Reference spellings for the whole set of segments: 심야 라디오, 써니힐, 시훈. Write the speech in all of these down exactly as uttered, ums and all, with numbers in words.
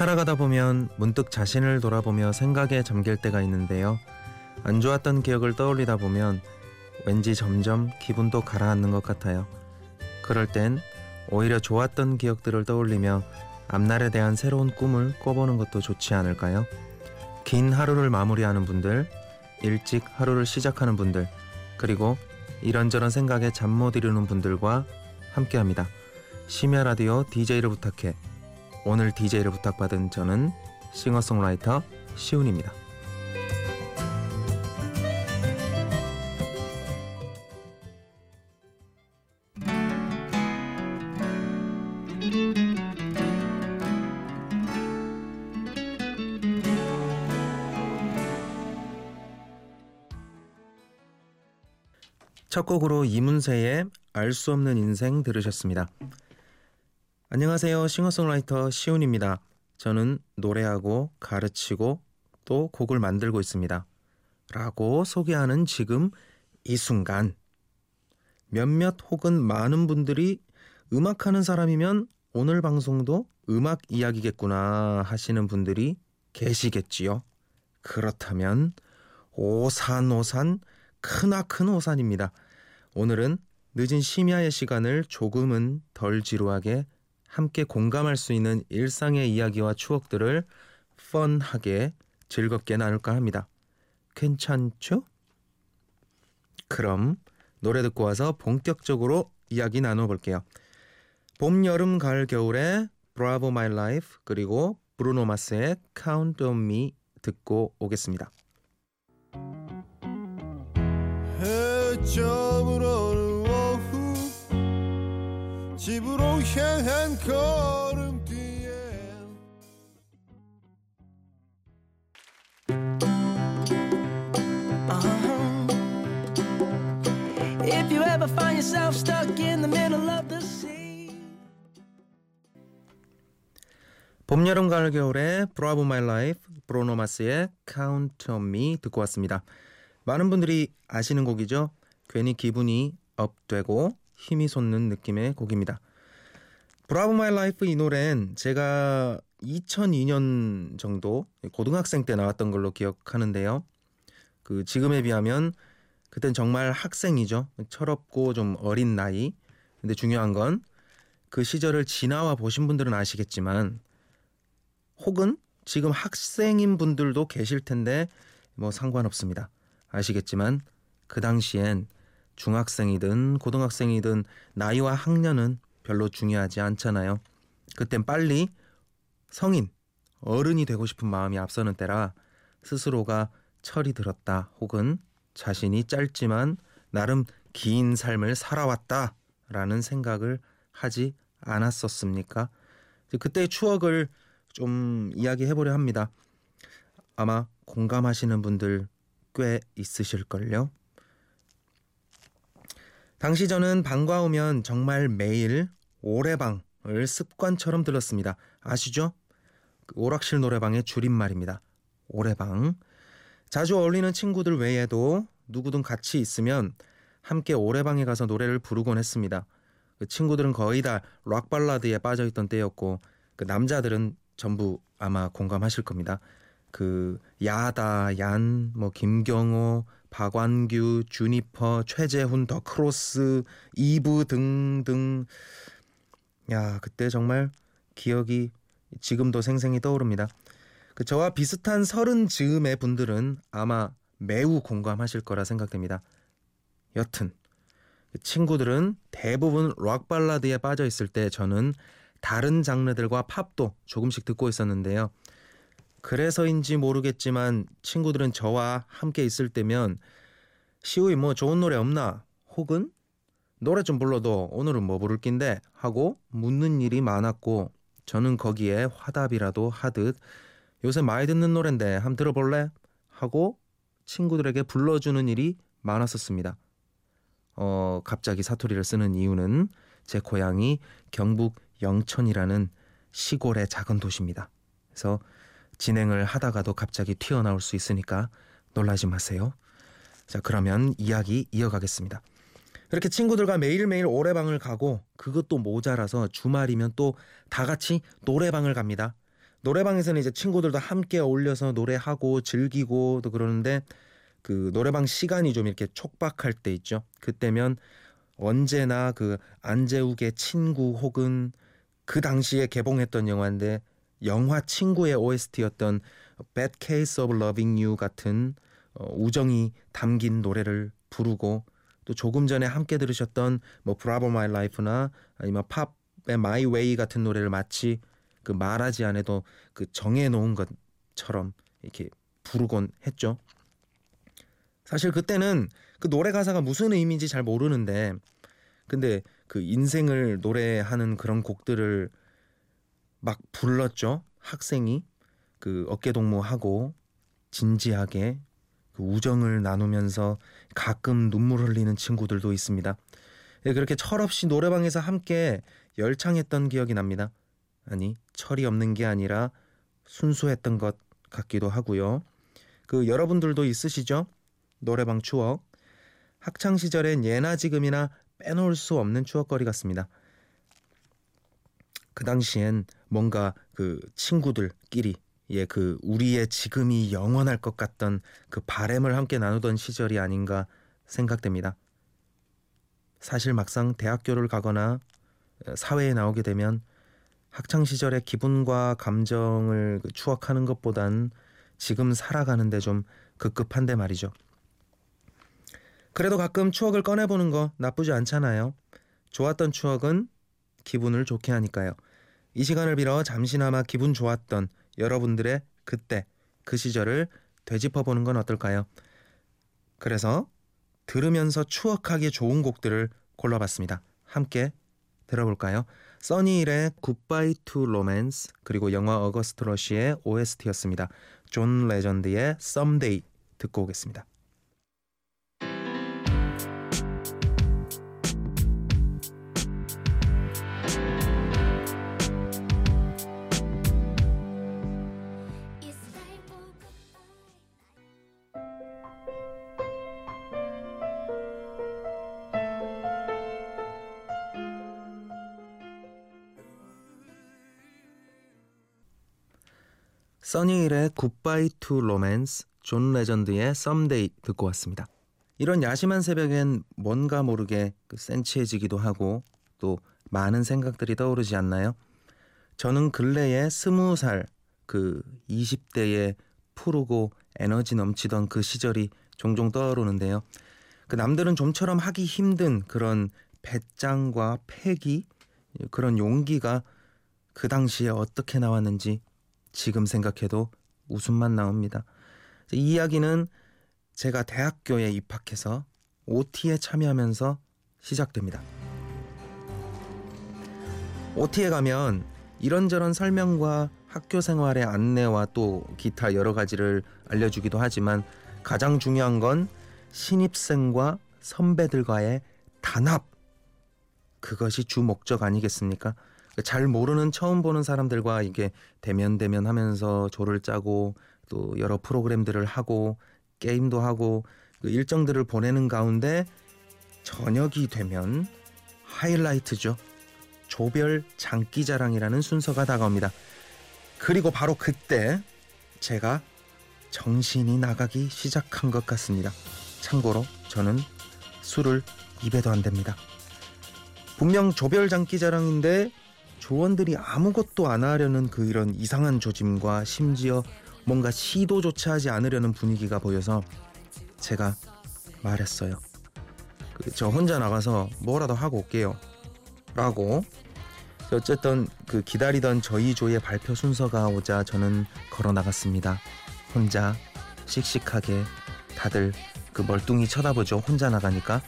살아가다 보면 문득 자신을 돌아보며 생각에 잠길 때가 있는데요. 안 좋았던 기억을 떠올리다 보면 왠지 점점 기분도 가라앉는 것 같아요. 그럴 땐 오히려 좋았던 기억들을 떠올리며 앞날에 대한 새로운 꿈을 꿔보는 것도 좋지 않을까요? 긴 하루를 마무리하는 분들, 일찍 하루를 시작하는 분들, 그리고 이런저런 생각에 잠 못 이루는 분들과 함께합니다. 심야 라디오 디제이를 부탁해. 오늘 디제이를 부탁받은 저는 싱어송라이터 시훈입니다. 첫 곡으로 이문세의 알 수 없는 인생 들으셨습니다. 안녕하세요. 싱어송라이터 시훈입니다. 저는 노래하고 가르치고 또 곡을 만들고 있습니다. 라고 소개하는 지금 이 순간, 몇몇 혹은 많은 분들이 음악하는 사람이면 오늘 방송도 음악 이야기겠구나 하시는 분들이 계시겠지요. 그렇다면 오산 오산 크나큰 오산입니다. 오늘은 늦은 심야의 시간을 조금은 덜 지루하게 함께 공감할 수 있는 일상의 이야기와 추억들을 펀하게 즐겁게 나눌까 합니다. 괜찮죠? 그럼 노래 듣고 와서 본격적으로 이야기 나눠볼게요. 봄, 여름, 가을, 겨울의 브라보 마이 라이프 그리고 브루노 마스의 Count on Me 듣고 오겠습니다. 해점으로 오후 집으로 향한 걸음 뒤에 uh-huh. If you ever find yourself stuck in the middle of the sea. 봄, 여름, 가을, 겨울의 브라보 마이 라이프 브루노 마스의 Count on Me 듣고 왔습니다. 많은 분들이 아시는 곡이죠. 괜히 기분이 업되고 힘이 솟는 느낌의 곡입니다. 브라보 마이 라이프 이 노래는 제가 이천이 년 정도 고등학생 때 나왔던 걸로 기억하는데요. 그 지금에 비하면 그땐 정말 학생이죠. 철없고 좀 어린 나이. 근데 중요한 건 그 시절을 지나와 보신 분들은 아시겠지만 혹은 지금 학생인 분들도 계실 텐데 뭐 상관없습니다. 아시겠지만 그 당시엔 중학생이든 고등학생이든 나이와 학년은 별로 중요하지 않잖아요. 그땐 빨리 성인, 어른이 되고 싶은 마음이 앞서는 때라 스스로가 철이 들었다 혹은 자신이 짧지만 나름 긴 삶을 살아왔다 라는 생각을 하지 않았었습니까? 그때의 추억을 좀 이야기해보려 합니다. 아마 공감하시는 분들 꽤 있으실걸요? 당시 저는 방과 오면 정말 매일 오래방을 습관처럼 들었습니다. 아시죠? 그 오락실 노래방의 줄임말입니다. 오래방. 자주 어울리는 친구들 외에도 누구든 같이 있으면 함께 오래방에 가서 노래를 부르곤 했습니다. 그 친구들은 거의 다 락발라드에 빠져있던 때였고 그 남자들은 전부 아마 공감하실 겁니다. 그 야다, 얀, 뭐 김경호, 박완규, 주니퍼, 최재훈, 더 크로스, 이브 등등. 야, 그때 정말 기억이 지금도 생생히 떠오릅니다. 그 저와 비슷한 서른 즈음의 분들은 아마 매우 공감하실 거라 생각됩니다. 여튼 친구들은 대부분 록 발라드에 빠져 있을 때 저는 다른 장르들과 팝도 조금씩 듣고 있었는데요. 그래서인지 모르겠지만 친구들은 저와 함께 있을 때면 시우이 뭐 좋은 노래 없나? 혹은 노래 좀 불러도 오늘은 뭐 부를 낀데? 하고 묻는 일이 많았고 저는 거기에 화답이라도 하듯 요새 많이 듣는 노랜데 한번 들어볼래? 하고 친구들에게 불러주는 일이 많았었습니다. 어, 갑자기 사투리를 쓰는 이유는 제 고향이 경북 영천이라는 시골의 작은 도시입니다. 그래서 진행을 하다가도 갑자기 튀어나올 수 있으니까 놀라지 마세요. 자, 그러면 이야기 이어가겠습니다. 이렇게 친구들과 매일매일 노래방을 가고 그것도 모자라서 주말이면 또 다 같이 노래방을 갑니다. 노래방에서는 이제 친구들도 함께 어울려서 노래하고 즐기고 또 그러는데, 그 노래방 시간이 좀 이렇게 촉박할 때 있죠. 그때면 언제나 그 안재욱의 친구 혹은 그 당시에 개봉했던 영화인데 영화 친구의 오에스티였던 Bad Case of Loving You 같은 우정이 담긴 노래를 부르고, 또 조금 전에 함께 들으셨던 뭐 Bravo My Life나 아니면 팝의 My Way 같은 노래를 마치 그 말하지 않아도 그 정해놓은 것처럼 이렇게 부르곤 했죠. 사실 그때는 그 노래 가사가 무슨 의미인지 잘 모르는데, 근데 그 인생을 노래하는 그런 곡들을 막 불렀죠. 학생이 그 어깨동무하고 진지하게 그 우정을 나누면서 가끔 눈물 흘리는 친구들도 있습니다. 그렇게 철없이 노래방에서 함께 열창했던 기억이 납니다. 아니, 철이 없는 게 아니라 순수했던 것 같기도 하고요. 그 여러분들도 있으시죠? 노래방 추억. 학창시절엔 예나 지금이나 빼놓을 수 없는 추억거리 같습니다. 그 당시엔 뭔가 그 친구들끼리, 예, 그 우리의 지금이 영원할 것 같던 그 바램을 함께 나누던 시절이 아닌가 생각됩니다. 사실 막상 대학교를 가거나 사회에 나오게 되면 학창시절의 기분과 감정을 추억하는 것보단 지금 살아가는데 좀 급급한데 말이죠. 그래도 가끔 추억을 꺼내보는 거 나쁘지 않잖아요. 좋았던 추억은 기분을 좋게 하니까요. 이 시간을 빌어 잠시나마 기분 좋았던 여러분들의 그때, 그 시절을 되짚어보는 건 어떨까요? 그래서 들으면서 추억하기 좋은 곡들을 골라봤습니다. 함께 들어볼까요? 써니힐의 Goodbye to Romance, 그리고 영화 어거스트 러쉬의 오에스티였습니다. 존 레전드의 Someday 듣고 오겠습니다. 써니힐의 굿바이 투 로맨스, 존 레전드의 썸데이 듣고 왔습니다. 이런 야심한 새벽엔 뭔가 모르게 센치해지기도 하고 또 많은 생각들이 떠오르지 않나요? 저는 근래에 스무 살, 그 이십 대에 푸르고 에너지 넘치던 그 시절이 종종 떠오르는데요. 그 남들은 좀처럼 하기 힘든 그런 배짱과 패기, 그런 용기가 그 당시에 어떻게 나왔는지 지금 생각해도 웃음만 나옵니다. 이 이야기는 제가 대학교에 입학해서 오티에 참여하면서 시작됩니다. 오티에 가면 이런저런 설명과 학교 생활의 안내와 또 기타 여러 가지를 알려주기도 하지만, 가장 중요한 건 신입생과 선배들과의 단합. 그것이 주 목적 아니겠습니까? 잘 모르는 처음 보는 사람들과 이게 대면대면 하면서 조를 짜고 또 여러 프로그램들을 하고 게임도 하고 그 일정들을 보내는 가운데 저녁이 되면 하이라이트죠. 조별 장기자랑이라는 순서가 다가옵니다. 그리고 바로 그때 제가 정신이 나가기 시작한 것 같습니다. 참고로 저는 술을 입에도 안 댑니다. 분명 조별 장기자랑인데 조원들이 아무것도 안 하려는 그 이런 이상한 조짐과 심지어 뭔가 시도조차 하지 않으려는 분위기가 보여서 제가 말했어요. 그 저 혼자 나가서 뭐라도 하고 올게요 라고. 어쨌든 그 기다리던 저희 조의 발표 순서가 오자 저는 걸어 나갔습니다. 혼자 씩씩하게. 다들 그 멀뚱히 쳐다보죠. 혼자 나가니까.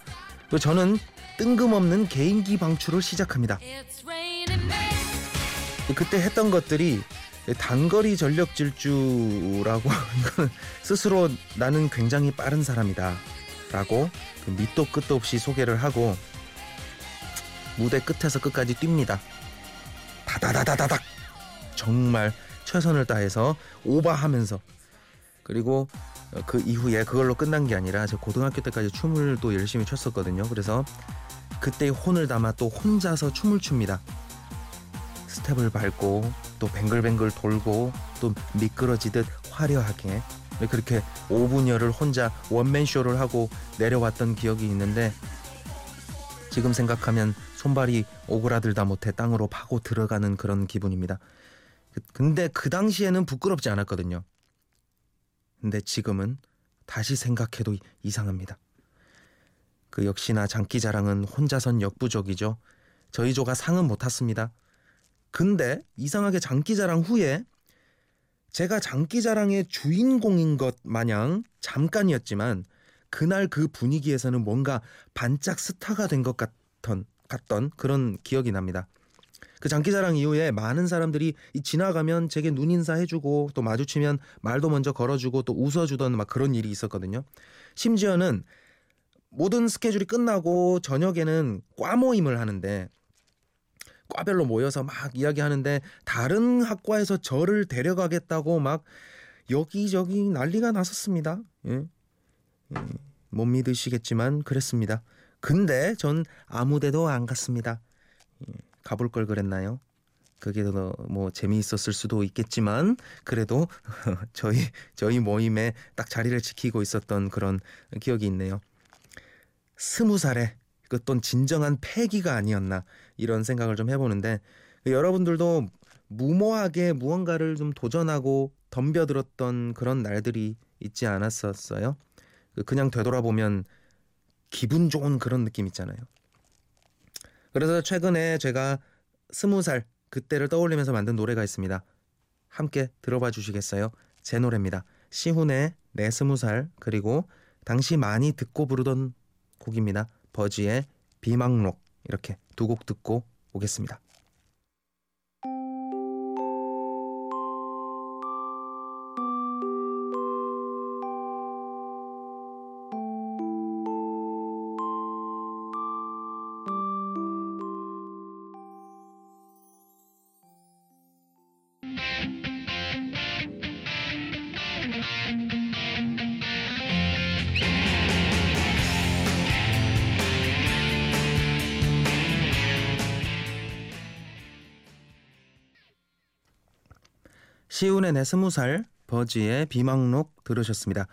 또 저는 뜬금없는 개인기 방출을 시작합니다. 그때 했던 것들이 단거리 전력 질주라고, 이건 스스로 나는 굉장히 빠른 사람이다 라고 그 밑도 끝도 없이 소개를 하고 무대 끝에서 끝까지 뜁니다. 다다다다닥 정말 최선을 다해서 오바하면서. 그리고 그 이후에 그걸로 끝난 게 아니라 제가 고등학교 때까지 춤을 또 열심히 췄었거든요. 그래서 그때의 혼을 담아 또 혼자서 춤을 춥니다. 스텝을 밟고 또 뱅글뱅글 돌고 또 미끄러지듯 화려하게 그렇게 오 분여를 혼자 원맨쇼를 하고 내려왔던 기억이 있는데, 지금 생각하면 손발이 오그라들다 못해 땅으로 파고 들어가는 그런 기분입니다. 근데 그 당시에는 부끄럽지 않았거든요. 근데 지금은 다시 생각해도 이상합니다. 그 역시나 장기자랑은 혼자선 역부족이죠. 저희 조가 상은 못 탔습니다. 근데 이상하게 장기자랑 후에 제가 장기자랑의 주인공인 것 마냥 잠깐이었지만 그날 그 분위기에서는 뭔가 반짝 스타가 된 것 같던, 같던 그런 기억이 납니다. 그 장기자랑 이후에 많은 사람들이 지나가면 제게 눈인사 해주고 또 마주치면 말도 먼저 걸어주고 또 웃어주던 막 그런 일이 있었거든요. 심지어는 모든 스케줄이 끝나고 저녁에는 과 모임을 하는데, 과별로 모여서 막 이야기하는데 다른 학과에서 저를 데려가겠다고 막 여기저기 난리가 났었습니다. 예. 예. 못 믿으시겠지만 그랬습니다. 근데 전 아무데도 안 갔습니다. 예. 가볼 걸 그랬나요? 그게 더 뭐 재미있었을 수도 있겠지만 그래도 저희 저희 모임에 딱 자리를 지키고 있었던 그런 기억이 있네요. 스무 살에 그 어떤 진정한 패기가 아니었나 이런 생각을 좀 해보는데, 여러분들도 무모하게 무언가를 좀 도전하고 덤벼들었던 그런 날들이 있지 않았었어요? 그냥 되돌아보면 기분 좋은 그런 느낌 있잖아요. 그래서 최근에 제가 스무 살 그때를 떠올리면서 만든 노래가 있습니다. 함께 들어봐 주시겠어요? 제 노래입니다. 시훈의 내 스무 살, 그리고 당시 많이 듣고 부르던 곡입니다. 버지의 비망록, 이렇게 두 곡 듣고 오겠습니다. 시훈의 내 스무 살, 버지의 비망록 들으셨습니다.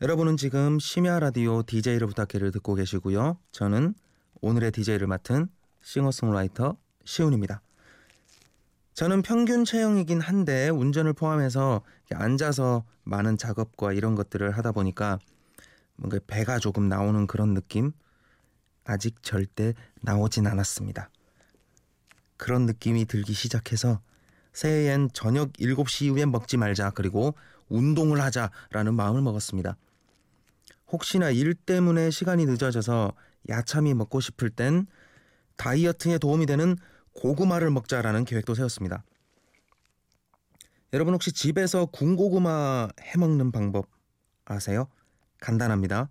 여러분은 지금 심야 라디오 디제이를 부탁해를 듣고 계시고요. 저는 오늘의 디제이를 맡은 싱어송라이터 시훈입니다. 저는 평균 체형이긴 한데 운전을 포함해서 앉아서 많은 작업과 이런 것들을 하다 보니까 뭔가 배가 조금 나오는 그런 느낌? 아직 절대 나오진 않았습니다. 그런 느낌이 들기 시작해서 새해엔 저녁 일곱 시 이후엔 먹지 말자, 그리고 운동을 하자라는 마음을 먹었습니다. 혹시나 일 때문에 시간이 늦어져서 야참이 먹고 싶을 땐 다이어트에 도움이 되는 고구마를 먹자라는 계획도 세웠습니다. 여러분 혹시 집에서 군고구마 해먹는 방법 아세요? 간단합니다.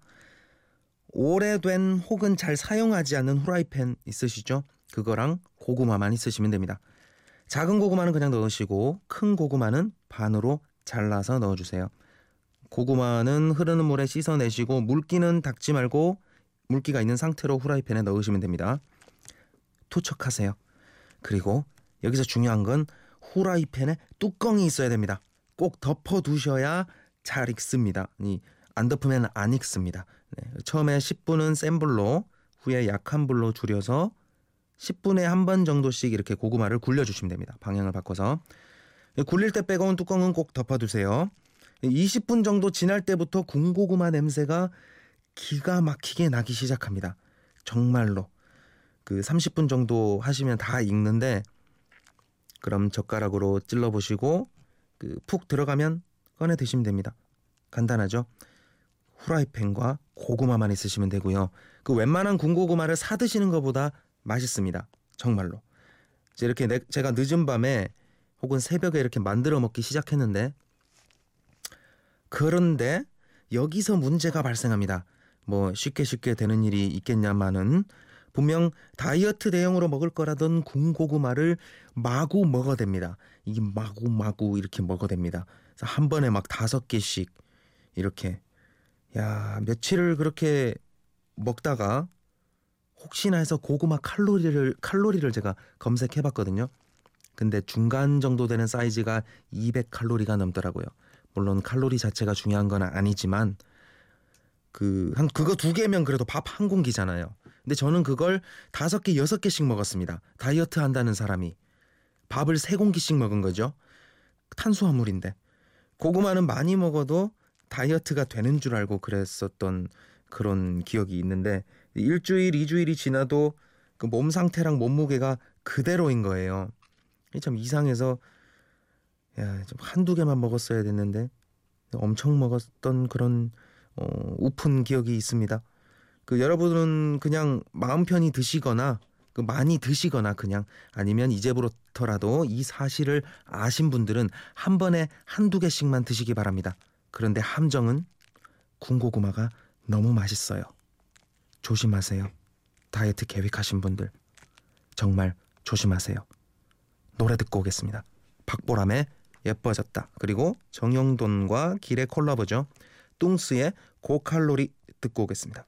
오래된 혹은 잘 사용하지 않는 후라이팬 있으시죠? 그거랑 고구마만 있으시면 됩니다. 작은 고구마는 그냥 넣으시고 큰 고구마는 반으로 잘라서 넣어주세요. 고구마는 흐르는 물에 씻어내시고 물기는 닦지 말고 물기가 있는 상태로 후라이팬에 넣으시면 됩니다. 투척하세요. 그리고 여기서 중요한 건 후라이팬에 뚜껑이 있어야 됩니다. 꼭 덮어두셔야 잘 익습니다. 안 덮으면 안 익습니다. 네. 처음에 십 분은 센 불로, 후에 약한 불로 줄여서 십 분에 한 번 정도씩 이렇게 고구마를 굴려주시면 됩니다. 방향을 바꿔서. 굴릴 때 빼가온 뚜껑은 꼭 덮어두세요. 이십 분 정도 지날 때부터 군고구마 냄새가 기가 막히게 나기 시작합니다. 정말로. 그 삼십 분 정도 하시면 다 익는데, 그럼 젓가락으로 찔러보시고 그 푹 들어가면 꺼내 드시면 됩니다. 간단하죠? 후라이팬과 고구마만 있으시면 되고요. 그 웬만한 군고구마를 사 드시는 것보다 맛있습니다. 정말로. 이렇게 내, 제가 늦은 밤에 혹은 새벽에 이렇게 만들어 먹기 시작했는데, 그런데 여기서 문제가 발생합니다. 뭐 쉽게 쉽게 되는 일이 있겠냐마는, 분명 다이어트 대용으로 먹을 거라던 군고구마를 마구 먹어댑니다. 이게 마구 마구 이렇게 먹어댑니다. 그래서 한 번에 막 다섯 개씩 이렇게, 야, 며칠을 그렇게 먹다가 혹시나 해서 고구마 칼로리를 칼로리를 제가 검색해봤거든요. 근데 중간 정도 되는 사이즈가 이백 칼로리가 넘더라고요. 물론 칼로리 자체가 중요한 건 아니지만 그 한 그거 두 개면 그래도 밥 한 공기잖아요. 근데 저는 그걸 다섯 개, 여섯 개씩 먹었습니다. 다이어트 한다는 사람이 밥을 세 공기씩 먹은 거죠. 탄수화물인데 고구마는 많이 먹어도 다이어트가 되는 줄 알고 그랬었던 그런 기억이 있는데 일주일, 이주일이 지나도 그 몸 상태랑 몸무게가 그대로인 거예요. 참 이상해서 야, 좀 한두 개만 먹었어야 됐는데 엄청 먹었던 그런 어, 우픈 기억이 있습니다. 그 여러분은 그냥 마음 편히 드시거나 그 많이 드시거나 그냥 아니면 이제부터라도 이 사실을 아신 분들은 한 번에 한두 개씩만 드시기 바랍니다. 그런데 함정은 군고구마가 너무 맛있어요. 조심하세요. 다이어트 계획하신 분들 정말 조심하세요. 노래 듣고 오겠습니다. 박보람의 예뻐졌다. 그리고 정영돈과 길의 콜라보죠. 뚱스의 고칼로리 듣고 오겠습니다.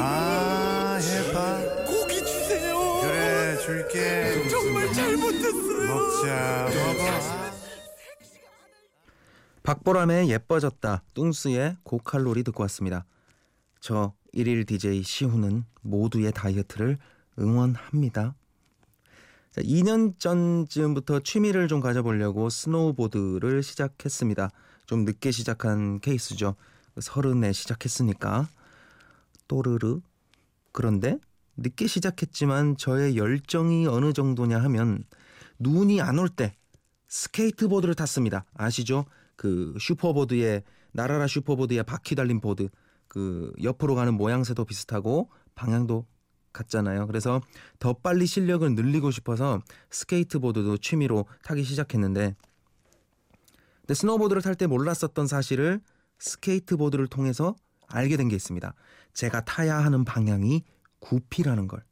아, 해봐. 고기 주세요. 그래, 줄게. 정말 잘못했어요. 먹자, 먹어. 박보람의 예뻐졌다, 뚱스의 고칼로리 듣고 왔습니다. 저 일일 디제이 시훈은 모두의 다이어트를 응원합니다. 자, 이 년 전쯤부터 취미를 좀 가져보려고 스노우보드를 시작했습니다. 좀 늦게 시작한 케이스죠. 서른에 시작했으니까 또르르. 그런데 늦게 시작했지만 저의 열정이 어느 정도냐 하면 눈이 안 올 때 스케이트보드를 탔습니다. 아시죠? 그 슈퍼보드에 나라라 슈퍼보드에 바퀴 달린 보드 그 옆으로 가는 모양새도 비슷하고 방향도 같잖아요. 그래서 더 빨리 실력을 늘리고 싶어서 스케이트보드도 취미로 타기 시작했는데 근데 스노우보드를 탈 때 몰랐었던 사실을 스케이트보드를 통해서 알게 된 게 있습니다. 제가 타야 하는 방향이 구피라는 걸.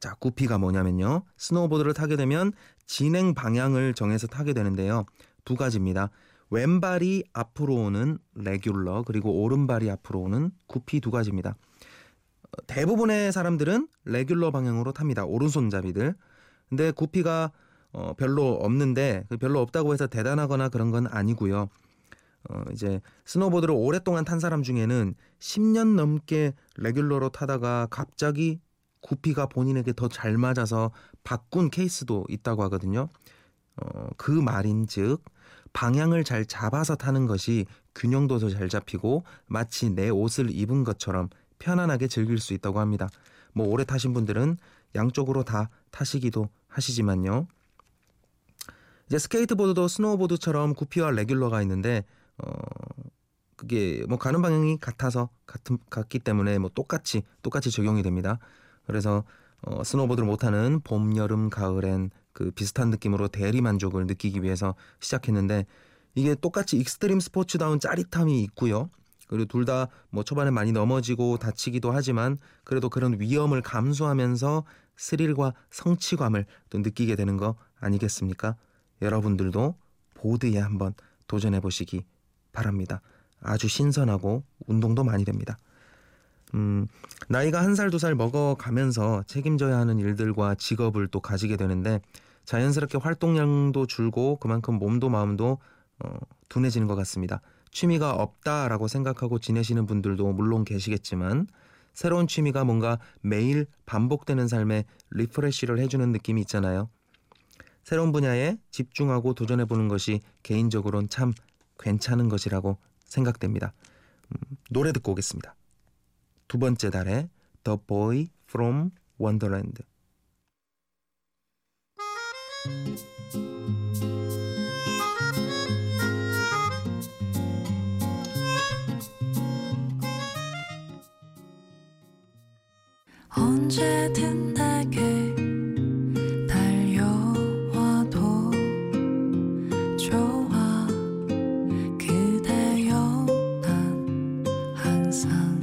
자, 구피가 뭐냐면요. 스노우보드를 타게 되면 진행 방향을 정해서 타게 되는데요. 두 가지입니다. 왼발이 앞으로 오는 레귤러 그리고 오른발이 앞으로 오는 구피 두 가지입니다. 대부분의 사람들은 레귤러 방향으로 탑니다. 오른손잡이들. 근데 구피가 어, 별로 없는데 별로 없다고 해서 대단하거나 그런 건 아니고요. 어, 이제 스노보드를 오랫동안 탄 사람 중에는 십 년 넘게 레귤러로 타다가 갑자기 구피가 본인에게 더 잘 맞아서 바꾼 케이스도 있다고 하거든요. 어, 그 말인즉 방향을 잘 잡아서 타는 것이 균형도 더 잘 잡히고 마치 내 옷을 입은 것처럼 편안하게 즐길 수 있다고 합니다. 뭐 오래 타신 분들은 양쪽으로 다 타시기도 하시지만요. 이제 스케이트보드도 스노우보드처럼 구피와 레귤러가 있는데 어, 그게 뭐 가는 방향이 같아서 같은, 같기 때문에 뭐 똑같이 똑같이 적용이 됩니다. 그래서 어, 스노우보드를 못하는 봄, 여름, 가을엔 그 비슷한 느낌으로 대리만족을 느끼기 위해서 시작했는데 이게 똑같이 익스트림 스포츠다운 짜릿함이 있고요. 그리고 둘 다 뭐 초반에 많이 넘어지고 다치기도 하지만 그래도 그런 위험을 감수하면서 스릴과 성취감을 또 느끼게 되는 거 아니겠습니까? 여러분들도 보드에 한번 도전해보시기 바랍니다. 아주 신선하고 운동도 많이 됩니다. 음, 나이가 한 살 두 살 먹어가면서 책임져야 하는 일들과 직업을 또 가지게 되는데 자연스럽게 활동량도 줄고 그만큼 몸도 마음도 어, 둔해지는 것 같습니다. 취미가 없다라고 생각하고 지내시는 분들도 물론 계시겠지만 새로운 취미가 뭔가 매일 반복되는 삶에 리프레쉬를 해주는 느낌이 있잖아요. 새로운 분야에 집중하고 도전해보는 것이 개인적으로는 참 괜찮은 것이라고 생각됩니다. 음, 노래 듣고 오겠습니다. 두 번째 달에 The Boy from Wonderland. 언제든 내게 달려와도 좋아 그대여 난 항상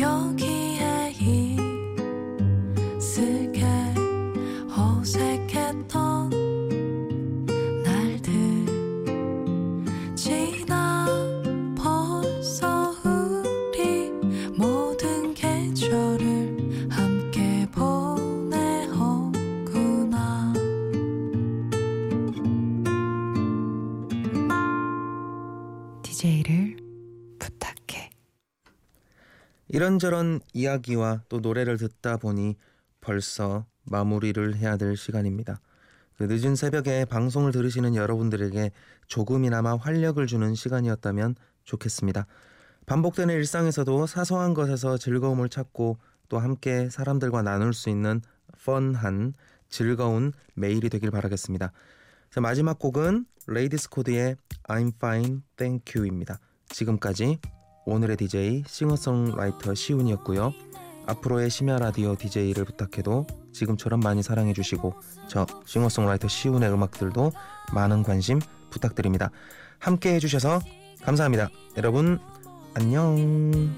여기에 있을게. 이런저런 이야기와 또 노래를 듣다 보니 벌써 마무리를 해야 될 시간입니다. 그 늦은 새벽에 방송을 들으시는 여러분들에게 조금이나마 활력을 주는 시간이었다면 좋겠습니다. 반복되는 일상에서도 사소한 것에서 즐거움을 찾고 또 함께 사람들과 나눌 수 있는 펀한 즐거운 매일이 되길 바라겠습니다. 자, 마지막 곡은 레이디스 코드의 I'm Fine, Thank You입니다. 지금까지 오늘의 디제이 싱어송라이터 시훈이었고요. 앞으로의 심야 라디오 디제이를 부탁해도 지금처럼 많이 사랑해주시고 저 싱어송라이터 시훈의 음악들도 많은 관심 부탁드립니다. 함께 해주셔서 감사합니다. 여러분 안녕.